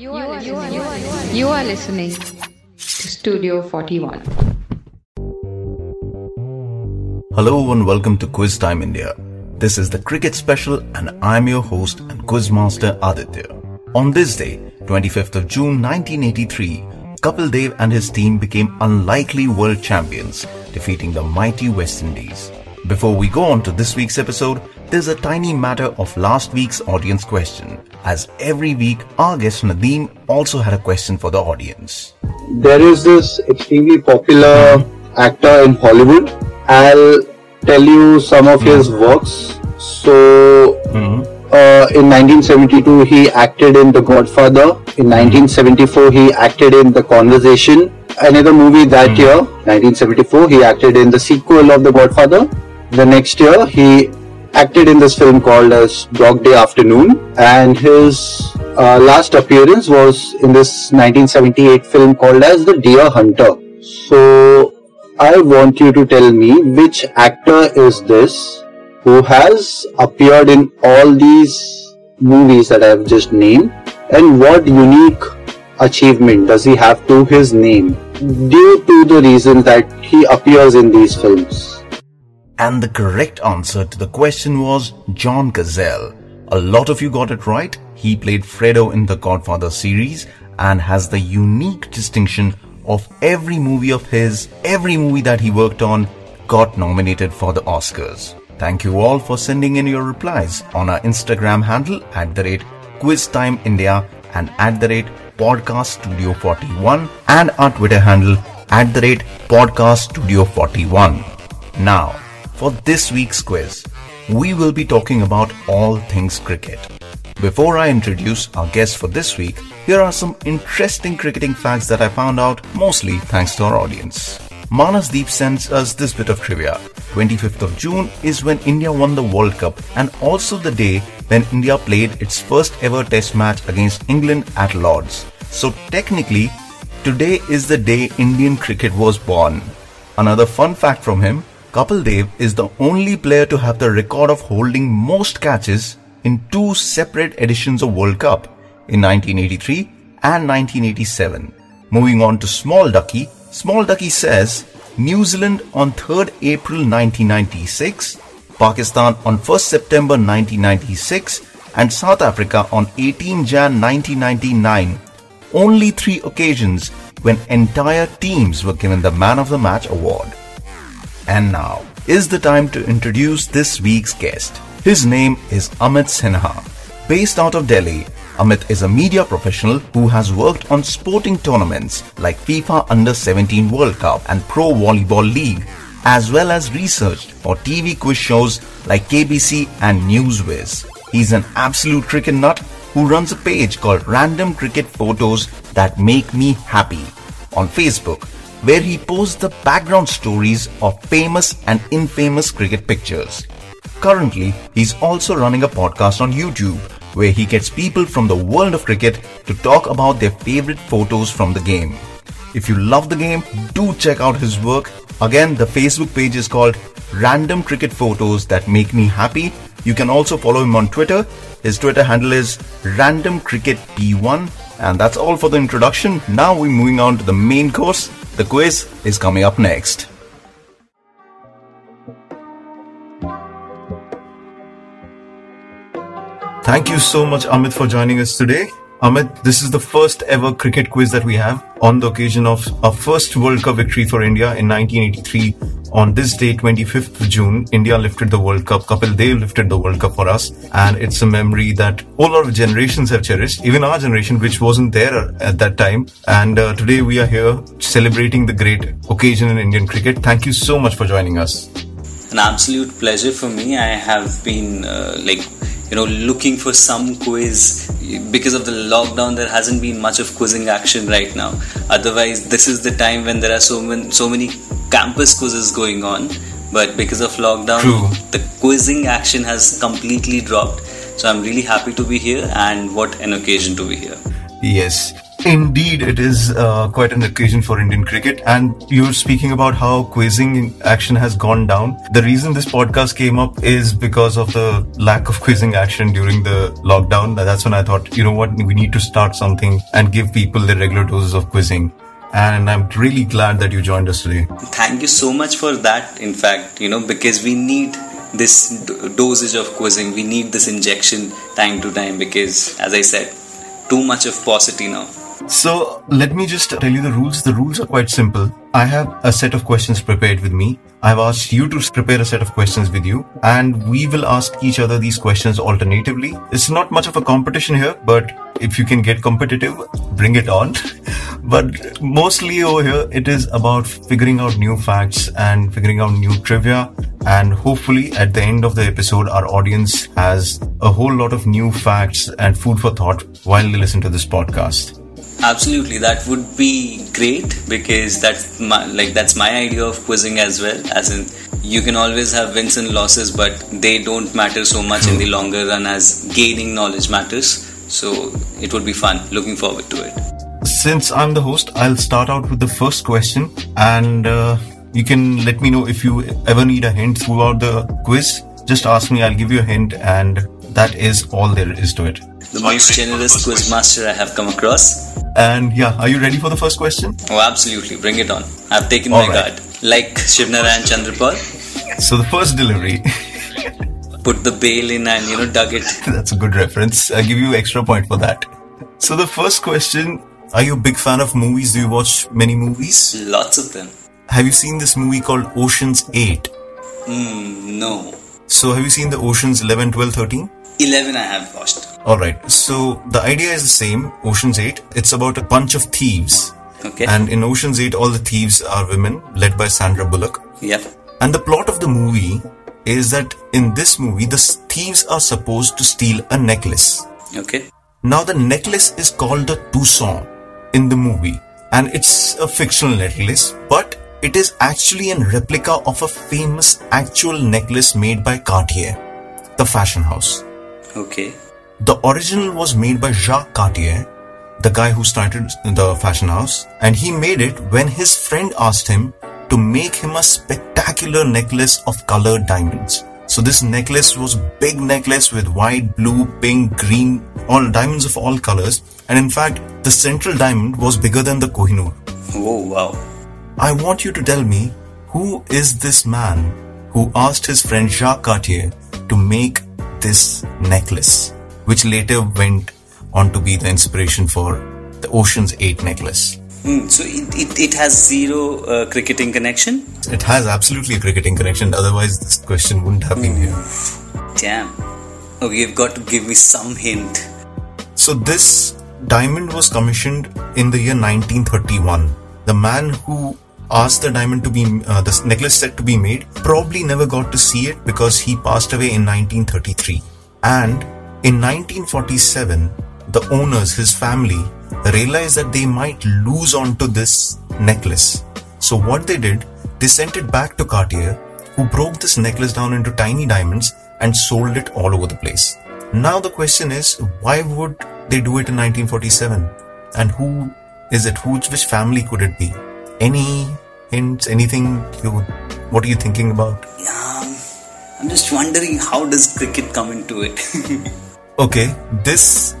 You are listening to Studio 41. Hello and welcome to Quiz Time India. This is the cricket special and I'm your host and quizmaster Aditya. On this day, 25th of June 1983, Kapil Dev and his team became unlikely world champions, defeating the mighty West Indies. Before we go on to this week's episode, there's a tiny matter of last week's audience question, as every week our guest Nadeem also had a question for the audience. There is this extremely popular actor in Hollywood. I'll tell you some of his works. So, in 1972 he acted in The Godfather. In 1974 he acted in The Conversation. Another movie that year, 1974, he acted in the sequel of The Godfather. The next year he acted in this film called as Dog Day Afternoon, and his last appearance was in this 1978 film called as The Deer Hunter. So I want you to tell me which actor is this who has appeared in all these movies that I have just named, and what unique achievement does he have to his name due to the reason that he appears in these films? And the correct answer to the question was John Cazale. A lot of you got it right. He played Fredo in the Godfather series and has the unique distinction of every movie of his, every movie that he worked on, got nominated for the Oscars. Thank you all for sending in your replies on our Instagram handle @QuizTimeIndia and @PodcastStudio41 and our Twitter handle @PodcastStudio41. Now, for this week's quiz, we will be talking about all things cricket. Before I introduce our guest for this week, here are some interesting cricketing facts that I found out, mostly thanks to our audience. Manasdeep sends us this bit of trivia. 25th of June is when India won the World Cup and also the day when India played its first ever test match against England at Lord's. So technically, today is the day Indian cricket was born. Another fun fact from him, Kapil Dev is the only player to have the record of holding most catches in two separate editions of World Cup, in 1983 and 1987. Moving on to Small Ducky says, New Zealand on 3rd April 1996, Pakistan on 1st September 1996 and South Africa on 18 Jan 1999. Only three occasions when entire teams were given the Man of the Match award. And now is the time to introduce this week's guest. His name is Amit Sinha. Based out of Delhi, Amit is a media professional who has worked on sporting tournaments like FIFA Under-17 World Cup and Pro Volleyball League, as well as researched for TV quiz shows like KBC and Newswiz. He's an absolute cricket nut who runs a page called Random Cricket Photos That Make Me Happy on Facebook, where he posts the background stories of famous and infamous cricket pictures. Currently, he's also running a podcast on YouTube where he gets people from the world of cricket to talk about their favorite photos from the game. If you love the game, do check out his work. Again, the Facebook page is called Random Cricket Photos That Make Me Happy. You can also follow him on Twitter. His Twitter handle is randomcricketp1. And that's all for the introduction. Now we're moving on to the main course. The quiz is coming up next. Thank you so much, Amit, for joining us today. Amit, this is the first ever cricket quiz that we have on the occasion of our first World Cup victory for India in 1983. On this day, 25th of June, India lifted the World Cup. Kapil Dev lifted the World Cup for us. And it's a memory that a whole lot of generations have cherished, even our generation, which wasn't there at that time. And today we are here celebrating the great occasion in Indian cricket. Thank you so much for joining us. An absolute pleasure for me. I have been looking for some quiz. Because of the lockdown, there hasn't been much of quizzing action right now. Otherwise, this is the time when there are so many campus quizzes going on. But because of lockdown, The quizzing action has completely dropped. So I'm really happy to be here, and what an occasion to be here. Yes. Indeed, it is quite an occasion for Indian cricket, and you're speaking about how quizzing action has gone down. The reason this podcast came up is because of the lack of quizzing action during the lockdown. That's when I thought, you know what, we need to start something and give people the regular doses of quizzing. And I'm really glad that you joined us today. Thank you so much for that, in fact, you know, because we need this dosage of quizzing. We need this injection time to time because, as I said, too much of paucity now. So let me just tell you the rules. The rules are quite simple. I have a set of questions prepared with me. I've asked you to prepare a set of questions with you, and we will ask each other these questions alternatively. It's not much of a competition here, but if you can get competitive, bring it on. But mostly over here, it is about figuring out new facts and figuring out new trivia. And hopefully at the end of the episode, our audience has a whole lot of new facts and food for thought while they listen to this podcast. Absolutely, that would be great because that's my idea of quizzing as well. As in, you can always have wins and losses, but they don't matter so much in the longer run as gaining knowledge matters. So it would be fun. Looking forward to it. Since I'm the host, I'll start out with the first question, and you can let me know if you ever need a hint throughout the quiz. Just ask me, I'll give you a hint, and that is all there is to it. The most generous quiz master I have come across. And yeah, are you ready for the first question? Oh, absolutely. Bring it on. I've taken all my guard. Like Shivnarayan Chandrapal. So the first delivery. Put the bail in and, dug it. That's a good reference. I'll give you extra point for that. So the first question, are you a big fan of movies? Do you watch many movies? Lots of them. Have you seen this movie called Oceans 8? No. So have you seen the Oceans 11, 12, 13? 11 I have watched. Alright, so the idea is the same, Ocean's 8. It's about a bunch of thieves. Okay. And in Ocean's 8, all the thieves are women, led by Sandra Bullock. Yeah. And the plot of the movie is that in this movie, the thieves are supposed to steal a necklace. Okay. Now the necklace is called a Toussaint in the movie. And it's a fictional necklace, but it is actually a replica of a famous actual necklace made by Cartier, the fashion house. Okay. The original was made by Jacques Cartier, the guy who started the fashion house, and he made it when his friend asked him to make him a spectacular necklace of colored diamonds. So this necklace was a big necklace with white, blue, pink, green, all diamonds of all colors. And in fact, the central diamond was bigger than the Kohinoor. Oh, wow. I want you to tell me, who is this man who asked his friend Jacques Cartier to make this necklace, which later went on to be the inspiration for the Ocean's 8 necklace. So it has zero cricketing connection? It has absolutely a cricketing connection, otherwise this question wouldn't have been here. Damn. Okay, you've got to give me some hint. So this diamond was commissioned in the year 1931. The man who asked the diamond to be, the necklace set to be made, probably never got to see it because he passed away in 1933. And in 1947, the owners, his family, realized that they might lose onto this necklace. So what they did, they sent it back to Cartier, who broke this necklace down into tiny diamonds and sold it all over the place. Now the question is, why would they do it in 1947? And who is it? Which family could it be? Any hints? Anything? What are you thinking about? Yeah, I'm just wondering, how does cricket come into it? Okay, this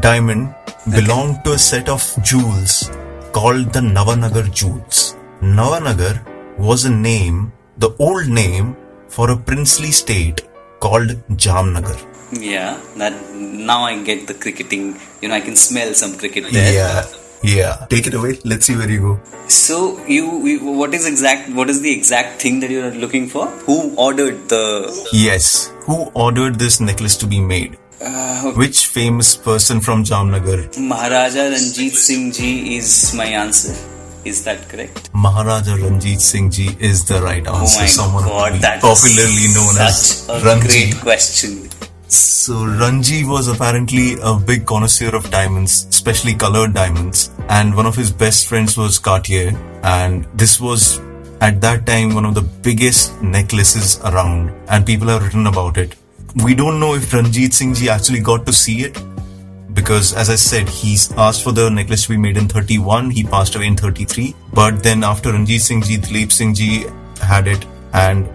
diamond belonged to a set of jewels called the Nawanagar jewels. Nawanagar was a name, the old name for a princely state called Jamnagar. Yeah, now I get the cricketing, I can smell some cricket there. Yeah, take it away. Let's see where you go. So, what is the exact thing that you're looking for? Who ordered Yes, who ordered this necklace to be made? Okay. Which famous person from Jamnagar? Maharaja Ranjitsinhji is my answer. Is that correct? Maharaja Ranjitsinhji is the right answer. Oh my God, that's popularly known as Ranji. Great question. So Ranji was apparently a big connoisseur of diamonds, especially colored diamonds, and one of his best friends was Cartier, and this was at that time one of the biggest necklaces around, and people have written about it. We don't know if Ranjitsinhji actually got to see it, because, as I said, he asked for the necklace to be made in 31, he passed away in 33, but then after Ranjit Singh Ji, Dileep Singh Ji had it, and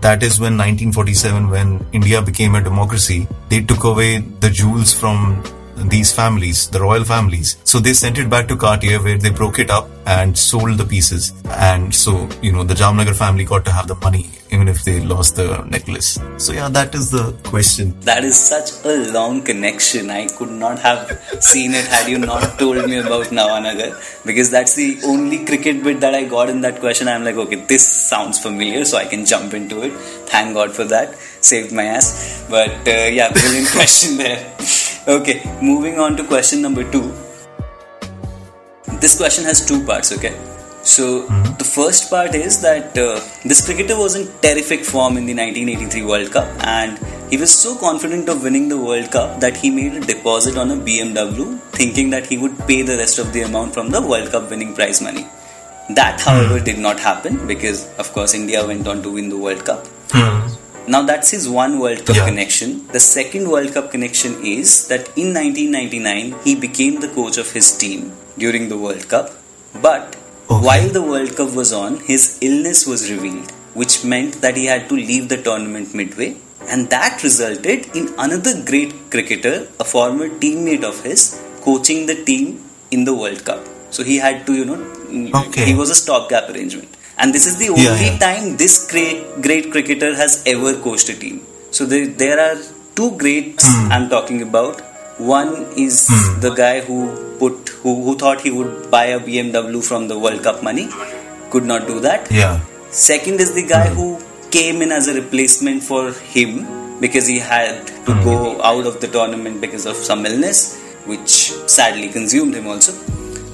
that is when 1947, when India became a democracy, they took away the jewels from these families, the royal families. So they sent it back to Cartier, where they broke it up and sold the pieces. And so, you know, the Jamnagar family got to have the money, even if they lost the necklace. So yeah, that is the question. That is such a long connection. I could not have seen it had you not told me about Nawanagar, because that's the only cricket bit that I got in that question. I'm like, okay, this sounds familiar, so I can jump into it. Thank God for that. Saved my ass. But yeah, brilliant question there. Okay, moving on to question number 2. This question has two parts, okay? So, the first part is that this cricketer was in terrific form in the 1983 World Cup, and he was so confident of winning the World Cup that he made a deposit on a BMW, thinking that he would pay the rest of the amount from the World Cup winning prize money. That, however, did not happen because, of course, India went on to win the World Cup. Now that's his one World Cup connection. The second World Cup connection is that in 1999, he became the coach of his team during the World Cup. But while the World Cup was on, his illness was revealed, which meant that he had to leave the tournament midway. And that resulted in another great cricketer, a former teammate of his, coaching the team in the World Cup. So he had to, you know, he was a stopgap arrangement. And this is the only time this great cricketer has ever coached a team. So there are two greats I'm talking about. One is the guy who thought he would buy a BMW from the World Cup money. Could not do that. Yeah. Second is the guy who came in as a replacement for him because he had to go out of the tournament because of some illness, which sadly consumed him also.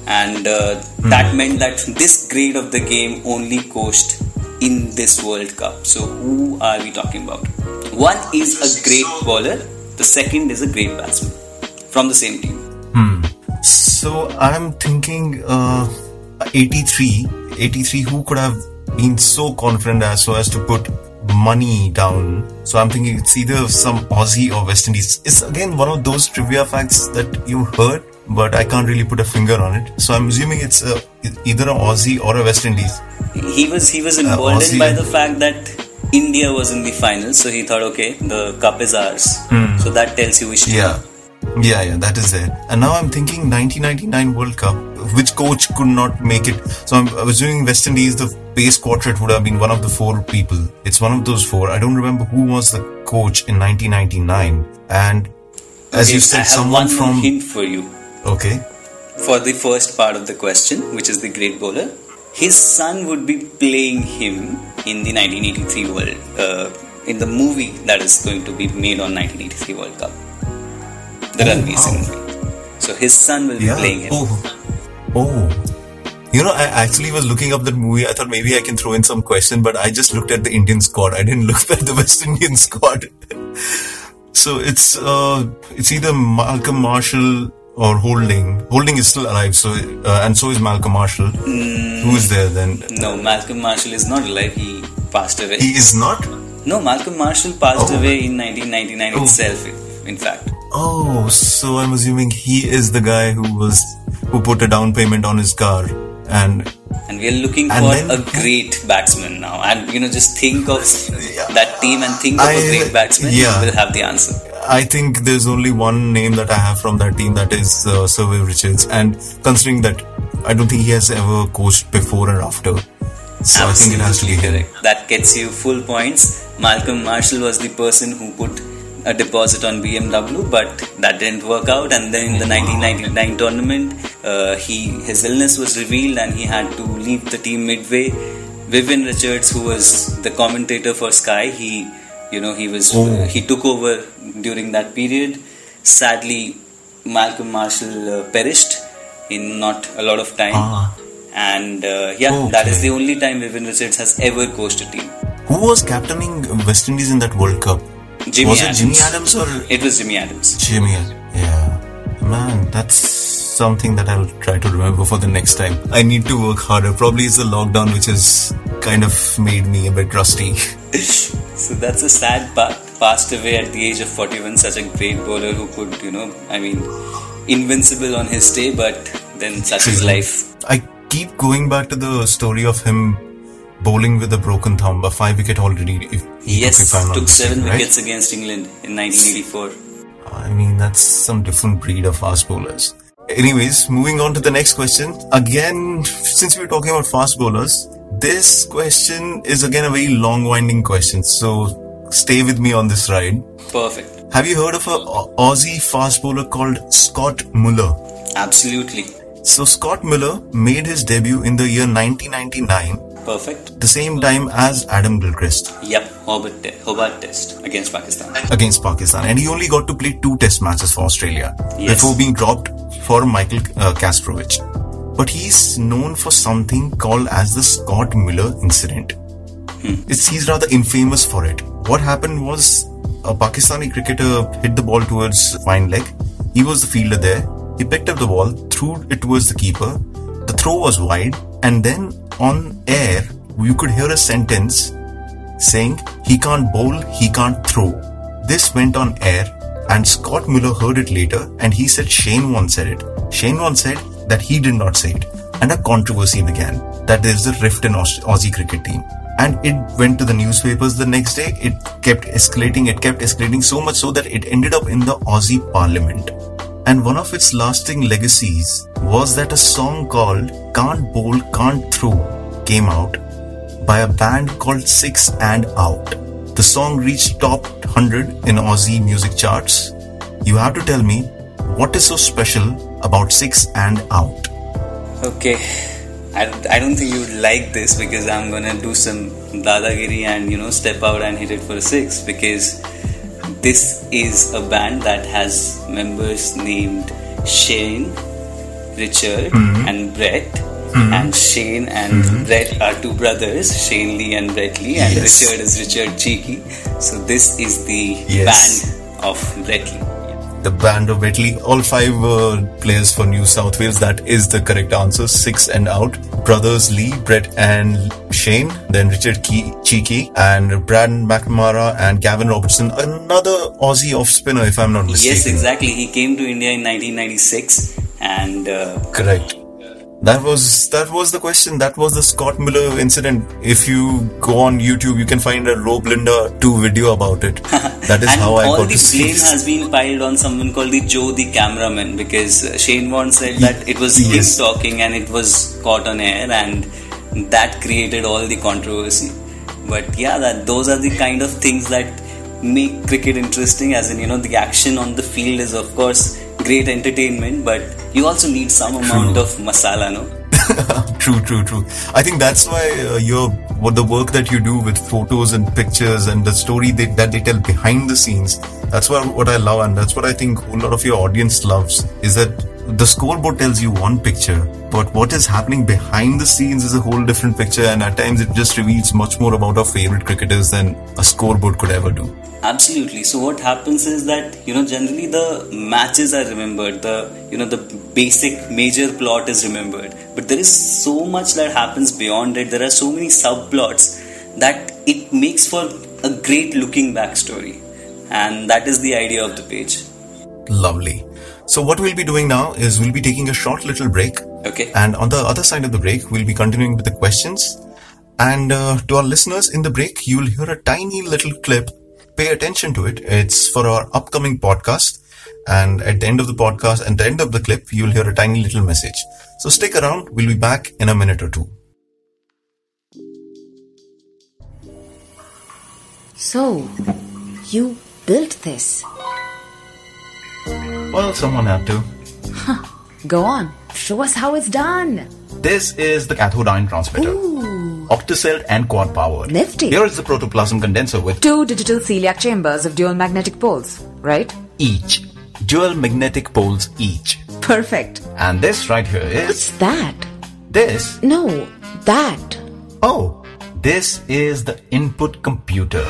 And that meant that this grade of the game only coached in this World Cup. So who are we talking about? One is a great bowler, the second is a great batsman from the same team. So I'm thinking 83, who could have been so confident as so as to put money down? So I'm thinking it's either some Aussie or West Indies. It's again one of those trivia facts that you heard, but I can't really put a finger on it. So I'm assuming it's either an Aussie or a West Indies. He was emboldened by the fact that India was in the final, so he thought, okay, the cup is ours. So that tells you which team. Yeah, that is it. And now I'm thinking 1999 World Cup, which coach could not make it. So I was doing West Indies, the pace quartet would have been one of the four people. It's one of those four. I don't remember who was the coach in 1999. And as you said, someone from... I have one hint for you. Okay. For the first part of the question, which is the great bowler, his son would be playing him in the 1983 World, in the movie that is going to be made on 1983 World Cup, the Ranveer Singh movie. So his son will be playing him. You know, I actually was looking up that movie. I thought maybe I can throw in some question, but I just looked at the Indian squad. I didn't look at the West Indian squad. So it's either Malcolm Marshall or Holding. Holding is still alive, so and so is Malcolm Marshall. Who is there then? No, Malcolm Marshall is not alive. He passed away. He is not? No, Malcolm Marshall passed away in 1999 itself, in fact. Oh, so I'm assuming he is the guy who put a down payment on his car. And we are looking for a great batsman now. And, you know, just think of that team and think of a great batsman. Yeah. You will have the answer. I think there's only one name that I have from that team, that is Sir Viv Richards. And considering that, I don't think he has ever coached before or after. So I think it has to be correct. That gets you full points. Malcolm Marshall was the person who put a deposit on BMW, but that didn't work out. And then in the 1999 tournament, his illness was revealed and he had to leave the team midway. Vivian Richards, who was the commentator for Sky, he took over during that period. Sadly, Malcolm Marshall perished in not a lot of time. And that is the only time Vivian Richards has ever coached a team. Who was captaining West Indies in that World Cup? Was it Jimmy Adams or? It was Jimmy Adams. Man, that's something that I'll try to remember for the next time. I need to work harder. Probably it's the lockdown which has kind of made me a bit rusty. So that's a sad part. passed away at the age of 41, such a great bowler who could, invincible on his day, but then such is life. I keep going back to the story of him bowling with a broken thumb, a 5-wicket already. Took 7 wickets against England in 1984. That's some different breed of fast bowlers. Anyways, moving on to the next question. Again, since we're talking about fast bowlers, this question is again a very long winding question. So stay with me on this ride. Perfect. Have you heard of an Aussie fast bowler called Scott Muller? Absolutely. So Scott Muller made his debut in the year 1999. Perfect. The same time as Adam Gilchrist. Yep. Hobart Test against Pakistan. And he only got to play 2 test matches for Australia before being dropped for Michael Kasparovich. But he's known for something called as the Scott Muller incident. He's rather infamous for it. What happened was a Pakistani cricketer hit the ball towards fine leg. He was the fielder there. He picked up the ball, threw it towards the keeper. The throw was wide, and then on air, you could hear a sentence saying, "He can't bowl, he can't throw." This went on air, and Scott Muller heard it later, and he said Shane Warne said it. Shane Warne said that he did not say it, and a controversy began that there is a rift in Aussie cricket team, and it went to the newspapers the next day. It kept escalating, so much so that it ended up in the Aussie Parliament. And one of its lasting legacies was that a song called "Can't Bowl, Can't Throw" came out by a band called Six and Out. The song reached top 100 in Aussie music charts. You have to tell me, what is so special about Six and Out? Okay, I don't think you'd like this, because I'm gonna do some dadagiri and step out and hit it for a six, because this is a band that has members named Shane, Richard, and Brett. And Shane and Brett are 2 brothers, Shane Lee and Brett Lee, and Richard is Richard Cheeky. So this is the band of Brett Lee. The band of Brett Lee. All 5 players for New South Wales. That is the correct answer. Six and Out. Brothers Lee, Brett and Shane. Then Richard Cheeky and Brad McNamara and Gavin Robertson. Another Aussie off-spinner, if I'm not mistaken. Yes, exactly. He came to India in 1996 and... correct. That was the question. That was the Scott Muller incident. If you go on YouTube, you can find a Rob Linda 2 video about it. That is how I got to see this. And all the blame has been piled on someone called the Joe the cameraman, because Shane Warne said that it was him talking and it was caught on air, and that created all the controversy. But those are the kind of things that make cricket interesting, as in, the action on the field is of course great entertainment, but you also need some amount of masala, no? True. I think that's why the work that you do with photos and pictures and the story that they tell behind the scenes, that's what I love, and that's what I think a lot of your audience loves, is that the scoreboard tells you one picture, but what is happening behind the scenes is a whole different picture, and at times it just reveals much more about our favorite cricketers than a scoreboard could ever do. Absolutely. So what happens is that, generally the matches are remembered, the basic major plot is remembered, but there is so much that happens beyond it. There are so many subplots that it makes for a great looking backstory, and that is the idea of the page. Lovely. So what we'll be doing now is we'll be taking a short little break. Okay. And on the other side of the break, we'll be continuing with the questions. And to our listeners, in the break, you'll hear a tiny little clip. Pay attention to it. It's for our upcoming podcast. And at the end of the podcast, at the end of the clip, you'll hear a tiny little message. So stick around. We'll be back in a minute or 2. So, you built this? Well, someone had to. Go on. Show us how it's done. This is the cathode ion transmitter. Ooh. Octacelled and quad powered. Nifty. Here is the protoplasm condenser with 2 digital celiac chambers of dual magnetic poles, right? Each. Dual magnetic poles each. Perfect. And this right here is... What's that? This? No, that. Oh, this is the input computer.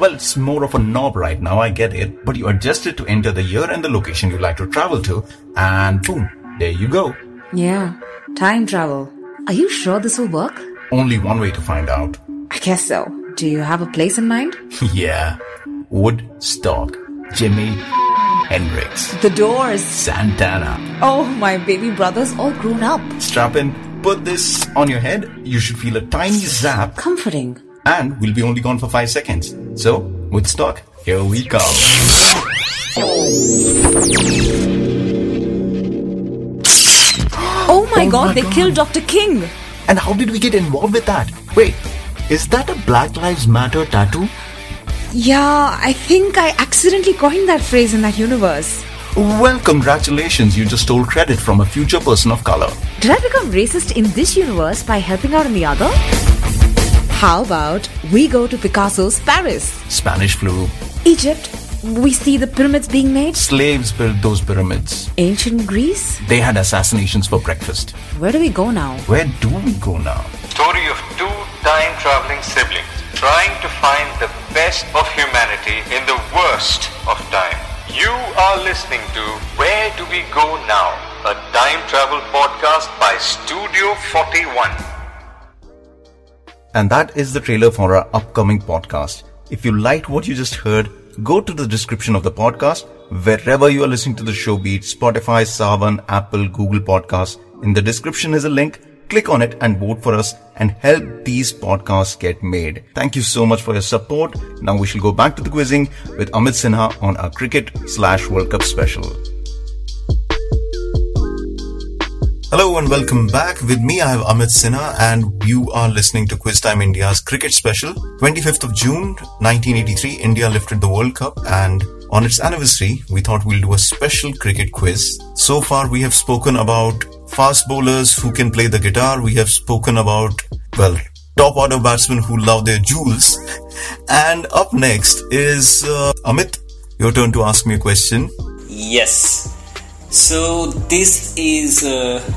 Well, it's more of a knob right now, I get it, but you adjust it to enter the year and the location you'd like to travel to, and boom, there you go. Yeah, time travel. Are you sure this will work? Only one way to find out. I guess so. Do you have a place in mind? Yeah. Woodstock. Jimi Hendrix. The Doors. Santana. Oh, my baby brother's all grown up. Strap in. Put this on your head. You should feel a tiny zap. Comforting. And we'll be only gone for 5 seconds. So, Woodstock, here we go. Oh my god, they killed Dr. King. And how did we get involved with that? Wait, is that a Black Lives Matter tattoo? Yeah, I think I accidentally coined that phrase in that universe. Well, congratulations, you just stole credit from a future person of color. Did I become racist in this universe by helping out in the other? How about we go to Picasso's Paris? Spanish flu. Egypt, we see the pyramids being made. Slaves built those pyramids. Ancient Greece? They had assassinations for breakfast. Where do we go now? Where do we go now? Story of two time-traveling siblings trying to find the best of humanity in the worst of time. You are listening to Where Do We Go Now? A time travel podcast by Studio 41. And that is the trailer for our upcoming podcast. If you liked what you just heard, go to the description of the podcast, wherever you are listening to the show, be it Spotify, Savan, Apple, Google Podcasts. In the description is a link. Click on it and vote for us and help these podcasts get made. Thank you so much for your support. Now we shall go back to the quizzing with Amit Sinha on our Cricket/World Cup special. Hello and welcome back. With me, I have Amit Sinha and you are listening to Quiz Time India's cricket special. 25th of June, 1983, India lifted the World Cup and on its anniversary, we thought we'll do a special cricket quiz. So far, we have spoken about fast bowlers who can play the guitar. We have spoken about, well, top order batsmen who love their jewels. And up next is Amit, your turn to ask me a question. Yes. So this is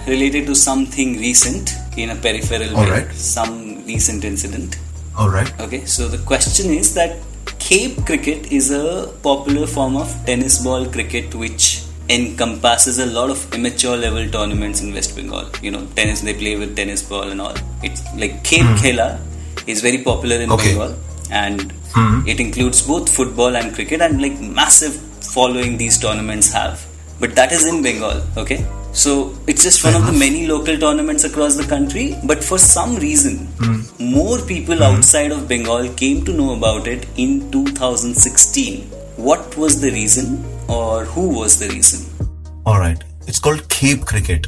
related to something recent in a peripheral way. Right. Some recent incident. Alright. Okay. So the question is that cape cricket is a popular form of tennis ball cricket which encompasses a lot of amateur level tournaments in West Bengal. You know, tennis, they play with tennis ball and all. It's like Khel Khela is very popular in Bengal and it includes both football and cricket and like massive following these tournaments have. But that is in Bengal, okay? So it's just one of the many local tournaments across the country, but for some reason, more people outside of Bengal came to know about it in 2016. What was the reason? Or who was the reason? Alright. It's called Cape Cricket.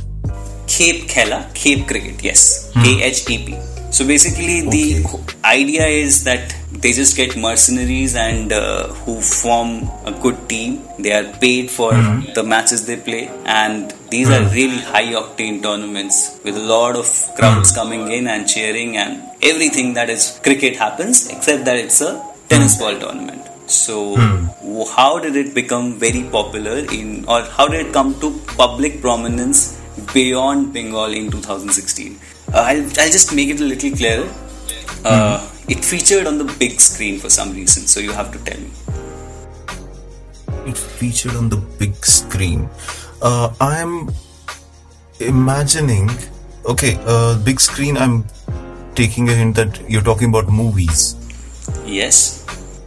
Cape Khela. Cape Cricket, yes. Khep. So basically the idea is that they just get mercenaries and who form a good team. They are paid for the matches they play. And these are really high octane tournaments with a lot of crowds coming in and cheering and everything that is cricket happens except that it's a tennis ball tournament. So how did it become very popular in, or how did it come to public prominence beyond Bengal in 2016? I'll just make it a little clearer. It featured on the big screen for some reason, so you have to tell me. It featured on the big screen. I'm imagining, big screen, I'm taking a hint that you're talking about movies. Yes.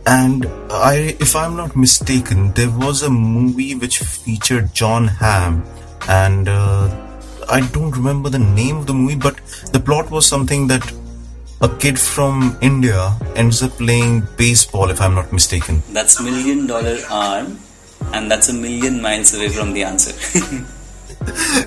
And if I'm not mistaken, there was a movie which featured John Hamm and I don't remember the name of the movie, but the plot was something that a kid from India ends up playing baseball, if I'm not mistaken. That's Million Dollar Arm and that's a million miles away from the answer.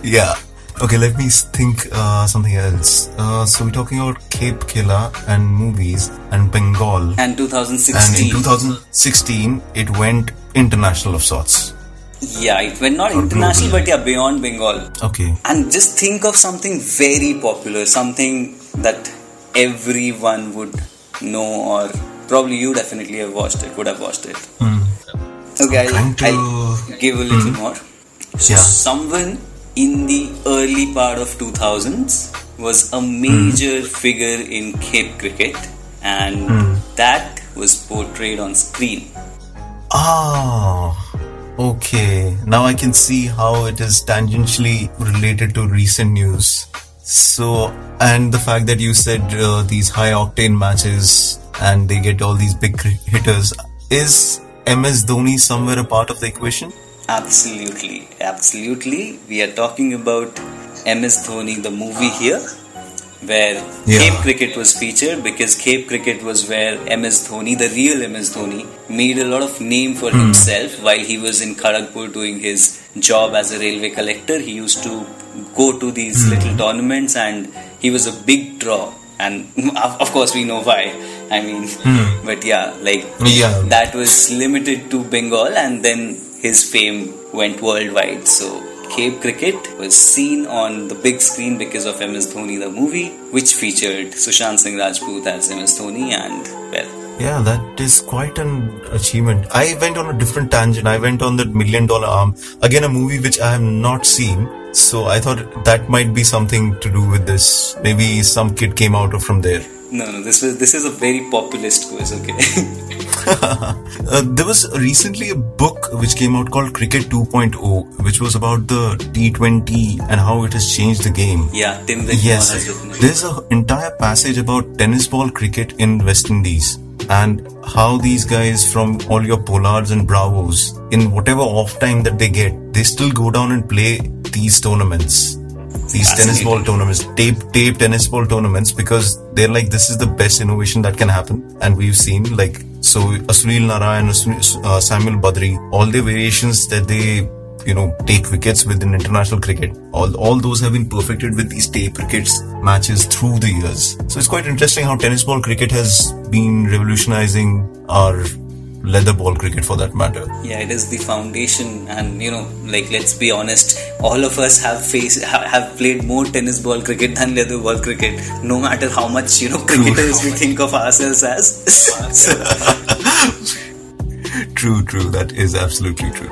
Yeah. Okay, let me think something else. So we're talking about Cape Khela and movies and Bengal. And 2016. And in 2016, it went international of sorts. Yeah, it went not international, but yeah, beyond Bengal. Okay. And just think of something very popular, something that everyone would know or probably you definitely have watched it, would have watched it. Okay, I'll give a little more. So someone in the early part of 2000s was a major figure in Cape Cricket and that was portrayed on screen. Ah, okay. Now I can see how it is tangentially related to recent news. So, and the fact that you said these high octane matches and they get all these big hitters. Is MS Dhoni somewhere a part of the equation? Absolutely, absolutely. We are talking about MS Dhoni, the movie here, where Cape Cricket was featured, because Cape Cricket was where MS Dhoni, the real MS Dhoni, made a lot of name for himself. While he was in Kharagpur doing his job as a railway collector, he used to go to these little tournaments and he was a big draw. And of course we know why, I mean, but that was limited to Bengal, and then his fame went worldwide. So Cape Cricket was seen on the big screen because of MS Dhoni, the movie, which featured Sushant Singh Rajput as MS Dhoni. And yeah, that is quite an achievement. I went on a different tangent. I went on the $1 Million Arm, again a movie which I have not seen. So I thought that might be something to do with this. Maybe some kid came out from there. No, this is a very populist quiz, okay? There was recently a book which came out called Cricket 2.0, which was about the T20 and how it has changed the game. Yeah, Tim Benjamin has written it. There's an entire passage about tennis ball cricket in West Indies, and how these guys from all your Pollards and Bravos, in whatever off time that they get, they still go down and play these tournaments, these tennis ball tournaments, tape tennis ball tournaments, because they're like, this is the best innovation that can happen. And we've seen, like, so Asunil Narayan, Samuel Badri, all the variations that they, you know, take wickets within international cricket, all those have been perfected with these tape crickets matches through the years. So it's quite interesting how tennis ball cricket has been revolutionizing our leather ball cricket, for that matter. Yeah, it is the foundation. And you know, like, let's be honest, all of us have played more tennis ball cricket than leather ball cricket, no matter how much, you know, cricketers we think of ourselves as. True, that is absolutely true.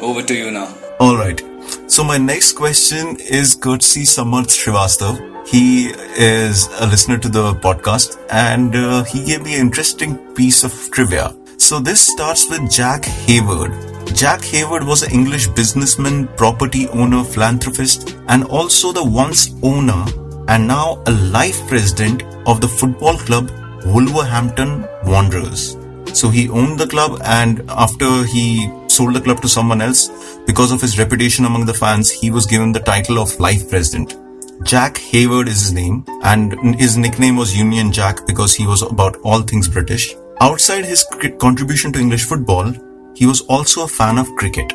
Over to you now. Alright, so my next question is courtesy Samarth Srivastav. He is a listener to the podcast, and he gave me an interesting piece of trivia. So this starts with Jack Hayward. Jack Hayward was an English businessman, property owner, philanthropist, and also the once owner and now a life president of the football club Wolverhampton Wanderers. So he owned the club, and after he sold the club to someone else, because of his reputation among the fans, he was given the title of life president. Jack Hayward is his name, and his nickname was Union Jack because he was about all things British. Outside his contribution to English football, he was also a fan of cricket.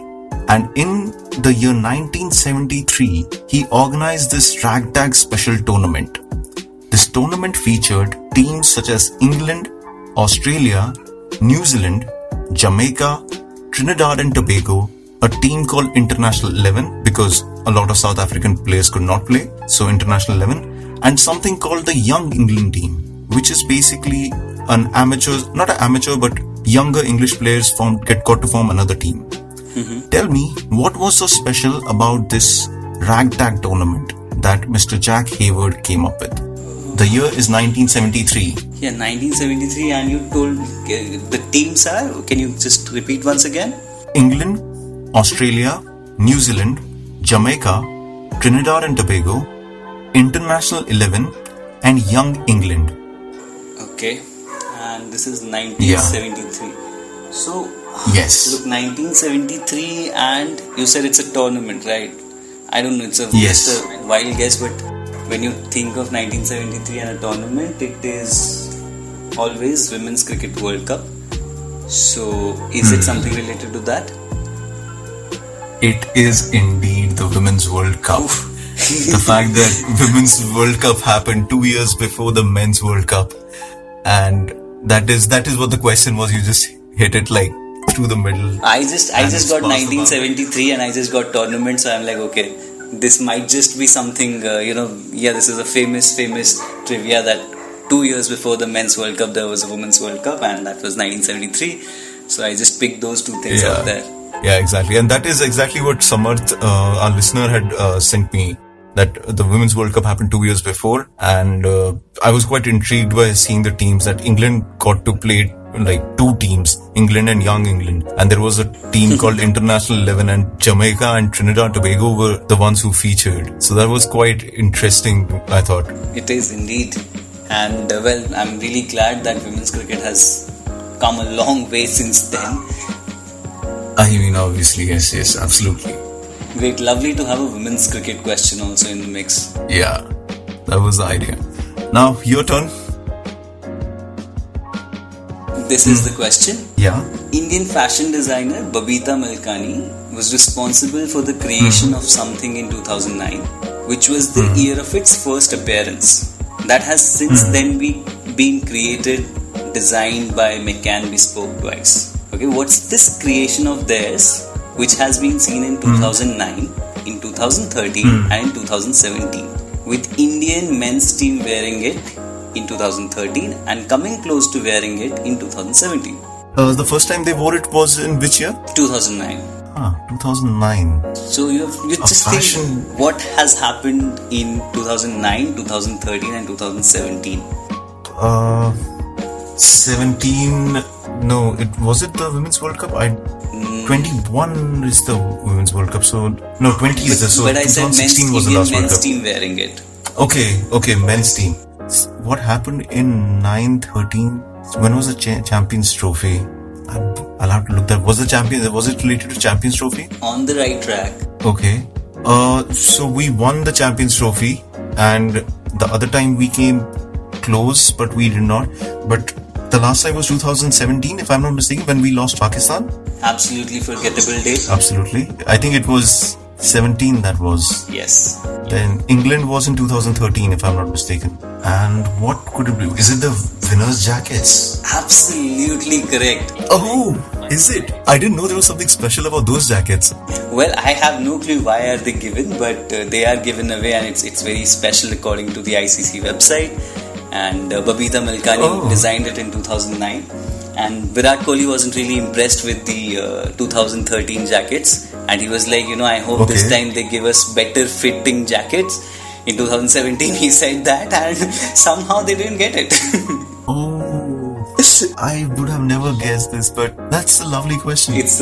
And in the year 1973, he organized this ragtag special tournament. This tournament featured teams such as England, Australia, New Zealand, Jamaica, Trinidad and Tobago, a team called International 11 because a lot of South African players could not play, so International 11, and something called the Young England team, which is basically but younger English players got to form another team. Tell me, what was so special about this ragtag tournament that Mr. Jack Hayward came up with? The year is 1973. Yeah, 1973, and you told the teams are, can you just repeat once again? England, Australia, New Zealand, Jamaica, Trinidad and Tobago, International 11, and Young England. Okay, and this is 1973. Yeah. So, look, 1973, and you said it's a tournament, right? I don't know, it's a wild guess, but when you think of 1973 and a tournament, it is always Women's Cricket World Cup. So, is it something related to that? It is indeed the Women's World Cup. The fact that Women's World Cup happened 2 years before the Men's World Cup, and that is what the question was. You just hit it like through the middle. I just got 1973 and I just got tournament, so I'm like, okay, this might just be something, this is a famous trivia that 2 years before the Men's World Cup there was a Women's World Cup, and that was 1973. So I just picked those two things out there. Yeah, exactly. And that is exactly what Samarth, our listener, had sent me, that the Women's World Cup happened 2 years before. And I was quite intrigued by seeing the teams that England got to play, like two teams, England and Young England. And there was a team called International 11, and Jamaica and Trinidad and Tobago were the ones who featured. So that was quite interesting, I thought. It is indeed. And I'm really glad that women's cricket has come a long way since then. I mean, obviously, yes, absolutely. Great, lovely to have a women's cricket question also in the mix. Yeah, that was the idea. Now, your turn. This is the question. Yeah. Indian fashion designer Babita Milkani was responsible for the creation of something in 2009, which was the year of its first appearance. That has since then been created, designed by McCann Bespoke twice. Okay, what's this creation of theirs, which has been seen in 2009, in 2013 and in 2017, with Indian men's team wearing it in 2013 and coming close to wearing it in 2017. The first time they wore it was in which year? 2009. Ah, 2009. So you just think what has happened in 2009, 2013 and 2017? 17... No, was it the Women's World Cup? 21 is the Women's World Cup, so... No, 20 is the... So but 2016 was the last World Cup. I said men's team wearing it. Okay, men's team. What happened in 9-13? When was the Champions Trophy? I'll have to look that. Was it related to Champions Trophy? On the right track. Okay. So we won the Champions Trophy, and the other time we came close, but we did not. But the last time was 2017, if I'm not mistaken, when we lost Pakistan. Absolutely forgettable day. Absolutely. I think it was 17 that was. Yes. Then England was in 2013, if I'm not mistaken. And what could it be? Is it the winner's jackets? Absolutely correct. Oh, is it? I didn't know there was something special about those jackets. Well, I have no clue why are they given, but they are given away, and it's very special according to the ICC website. And Babita Milkani designed it in 2009. And Virat Kohli wasn't really impressed with the 2013 jackets. And he was like, I hope this time they give us better fitting jackets. In 2017, he said that, and somehow they didn't get it. I would have never guessed this, but that's a lovely question. It's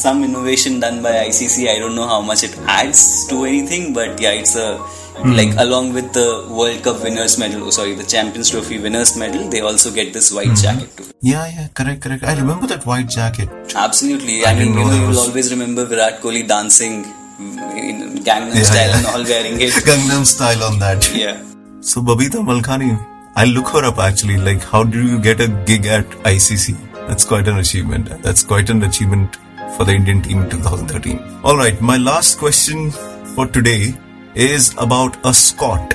some innovation done by ICC. I don't know how much it adds to anything, but yeah, it's like along with the World Cup winners medal, the Champions Trophy winners medal, they also get this white jacket too. Yeah, correct. I remember that white jacket. Absolutely. You'll always remember Virat Kohli dancing in Gangnam Style and all wearing it. Gangnam Style on that. Yeah. So Babita Milkani, I'll look her up actually. Like, how do you get a gig at ICC? That's quite an achievement. That's quite an achievement for the Indian team in 2013. Alright, my last question for today is about a Scot.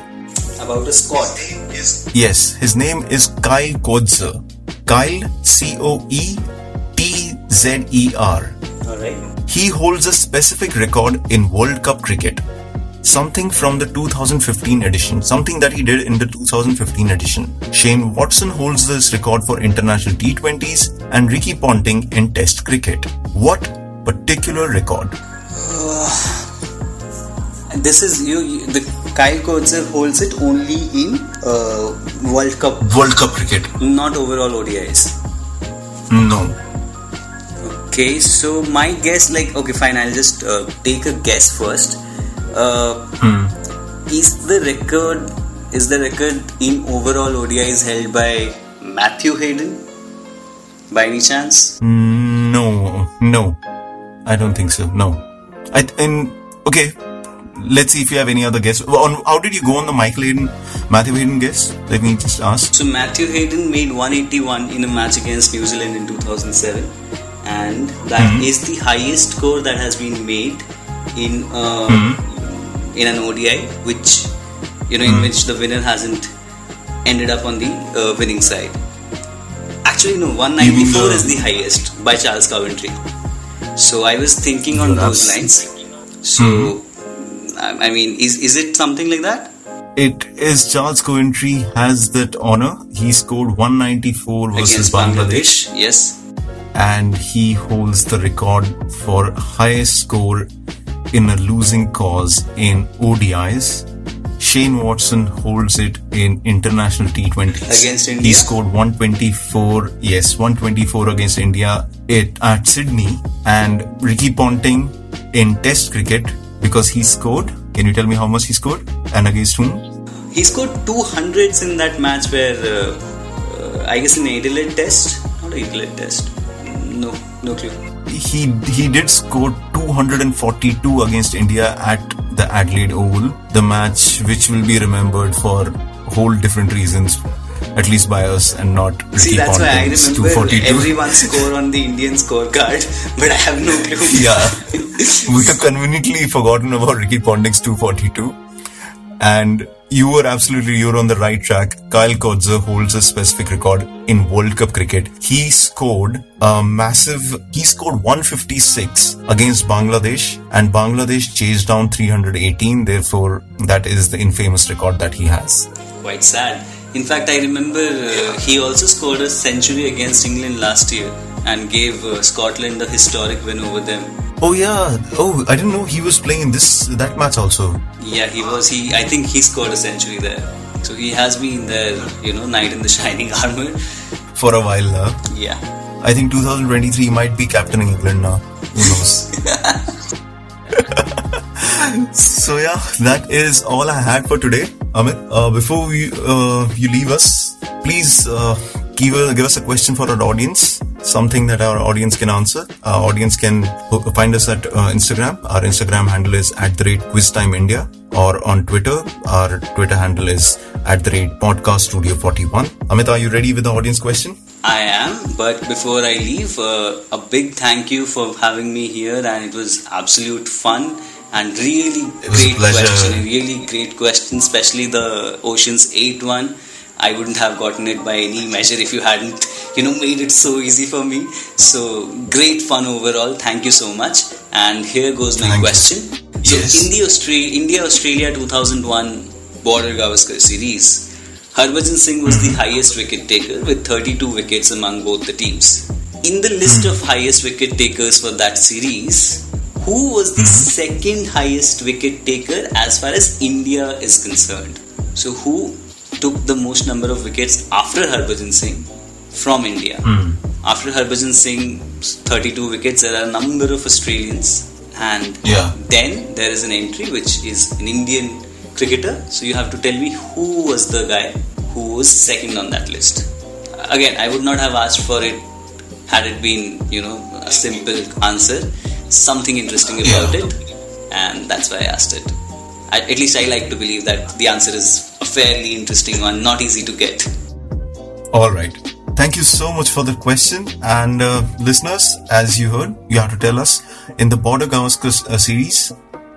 About a Scot? Yes, his name is Kyle Coetzer. Kyle, Coetzer. Alright. He holds a specific record in World Cup cricket. Something from the 2015 edition. Something that he did in the 2015 edition. Shane Watson holds this record for international T20s and Ricky Ponting in Test cricket. What particular record? This is the Kyle Coetzer holds it only in World Cup. World Cup cricket. Not overall ODIs. No. Okay, so my guess, I'll just take a guess first. Is the record in overall ODIs held by Matthew Hayden by any chance? No, I don't think so. No. Okay, let's see if you have any other guess. How did you go on the Matthew Hayden guess? Let me just ask. So Matthew Hayden made 181 in a match against New Zealand in 2007, and that is the highest score that has been made in in an ODI, which in which the winner hasn't ended up on the winning side. Actually, no, 194 is the highest by Charles Coventry. So I was thinking on those lines. So is it something like that? It is. Charles Coventry has that honor. He scored 194 versus Bangladesh. Yes, and he holds the record for highest score in a losing cause in ODIs. Shane Watson holds it in international T20s. Against India? He scored 124. Yes, 124 against India at Sydney. And Ricky Ponting in Test cricket, because he scored. Can you tell me how much he scored? And against whom? He scored 200s in that match where, I guess an Adelaide test? Not Adelaide test. No clue. He did score 242 against India at the Adelaide Oval. The match which will be remembered for whole different reasons, at least by us and not Ricky. See, that's why I remember everyone's score on the Indian scorecard, but I have no clue. Yeah, we have conveniently forgotten about Ricky Ponting's 242. And you were on the right track. Kyle Kodzer holds a specific record in World Cup cricket. He scored 156 against Bangladesh, and Bangladesh chased down 318. Therefore, that is the infamous record that he has. Quite sad. In fact, I remember he also scored a century against England last year and gave Scotland a historic win over them. Oh yeah! Oh, I didn't know he was playing in that match also. Yeah, he was. I think he scored a century there. So he has been there, knight in the shining armour. For a while now. Yeah. I think 2023 he might be captaining England now. Who knows? So yeah, that is all I had for today. Amit, before you leave us, please give us a question for our audience. Something that our audience can answer. Our audience can find us at Instagram. Our Instagram handle is @QuizTimeIndia, or on Twitter. Our Twitter handle is @PodcastStudio41. Amit, are you ready with the audience question? I am, but before I leave, a big thank you for having me here, and it was absolute fun and really great question, especially the Oceans 8 one. I wouldn't have gotten it by any measure if you hadn't, made it so easy for me. So, great fun overall. Thank you so much. And here goes my question. Yes. So, in the India-Australia 2001 Border Gavaskar series, Harbhajan Singh was the highest wicket taker with 32 wickets among both the teams. In the list of highest wicket takers for that series, who was the second highest wicket taker as far as India is concerned? So, who took the most number of wickets after Harbhajan Singh from India? After Harbhajan Singh's 32 wickets, there are a number of Australians, and then there is an entry which is an Indian cricketer. So you have to tell me who was the guy who was second on that list. Again, I would not have asked for it had it been, a simple answer. Something interesting about it, and that's why I asked it. At least I like to believe that the answer is a fairly interesting one, not easy to get. All right. Thank you so much for the question. And listeners, as you heard, you have to tell us, in the Border Gavaskar series,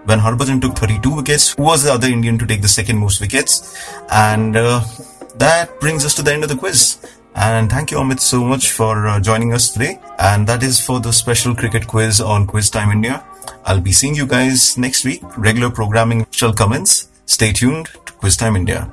when Harbhajan took 32 wickets, who was the other Indian to take the second most wickets? And that brings us to the end of the quiz. And thank you, Amit, so much for joining us today. And that is for the special cricket quiz on Quiz Time India. I'll be seeing you guys next week. Regular programming shall commence. Stay tuned to Quiz Time India.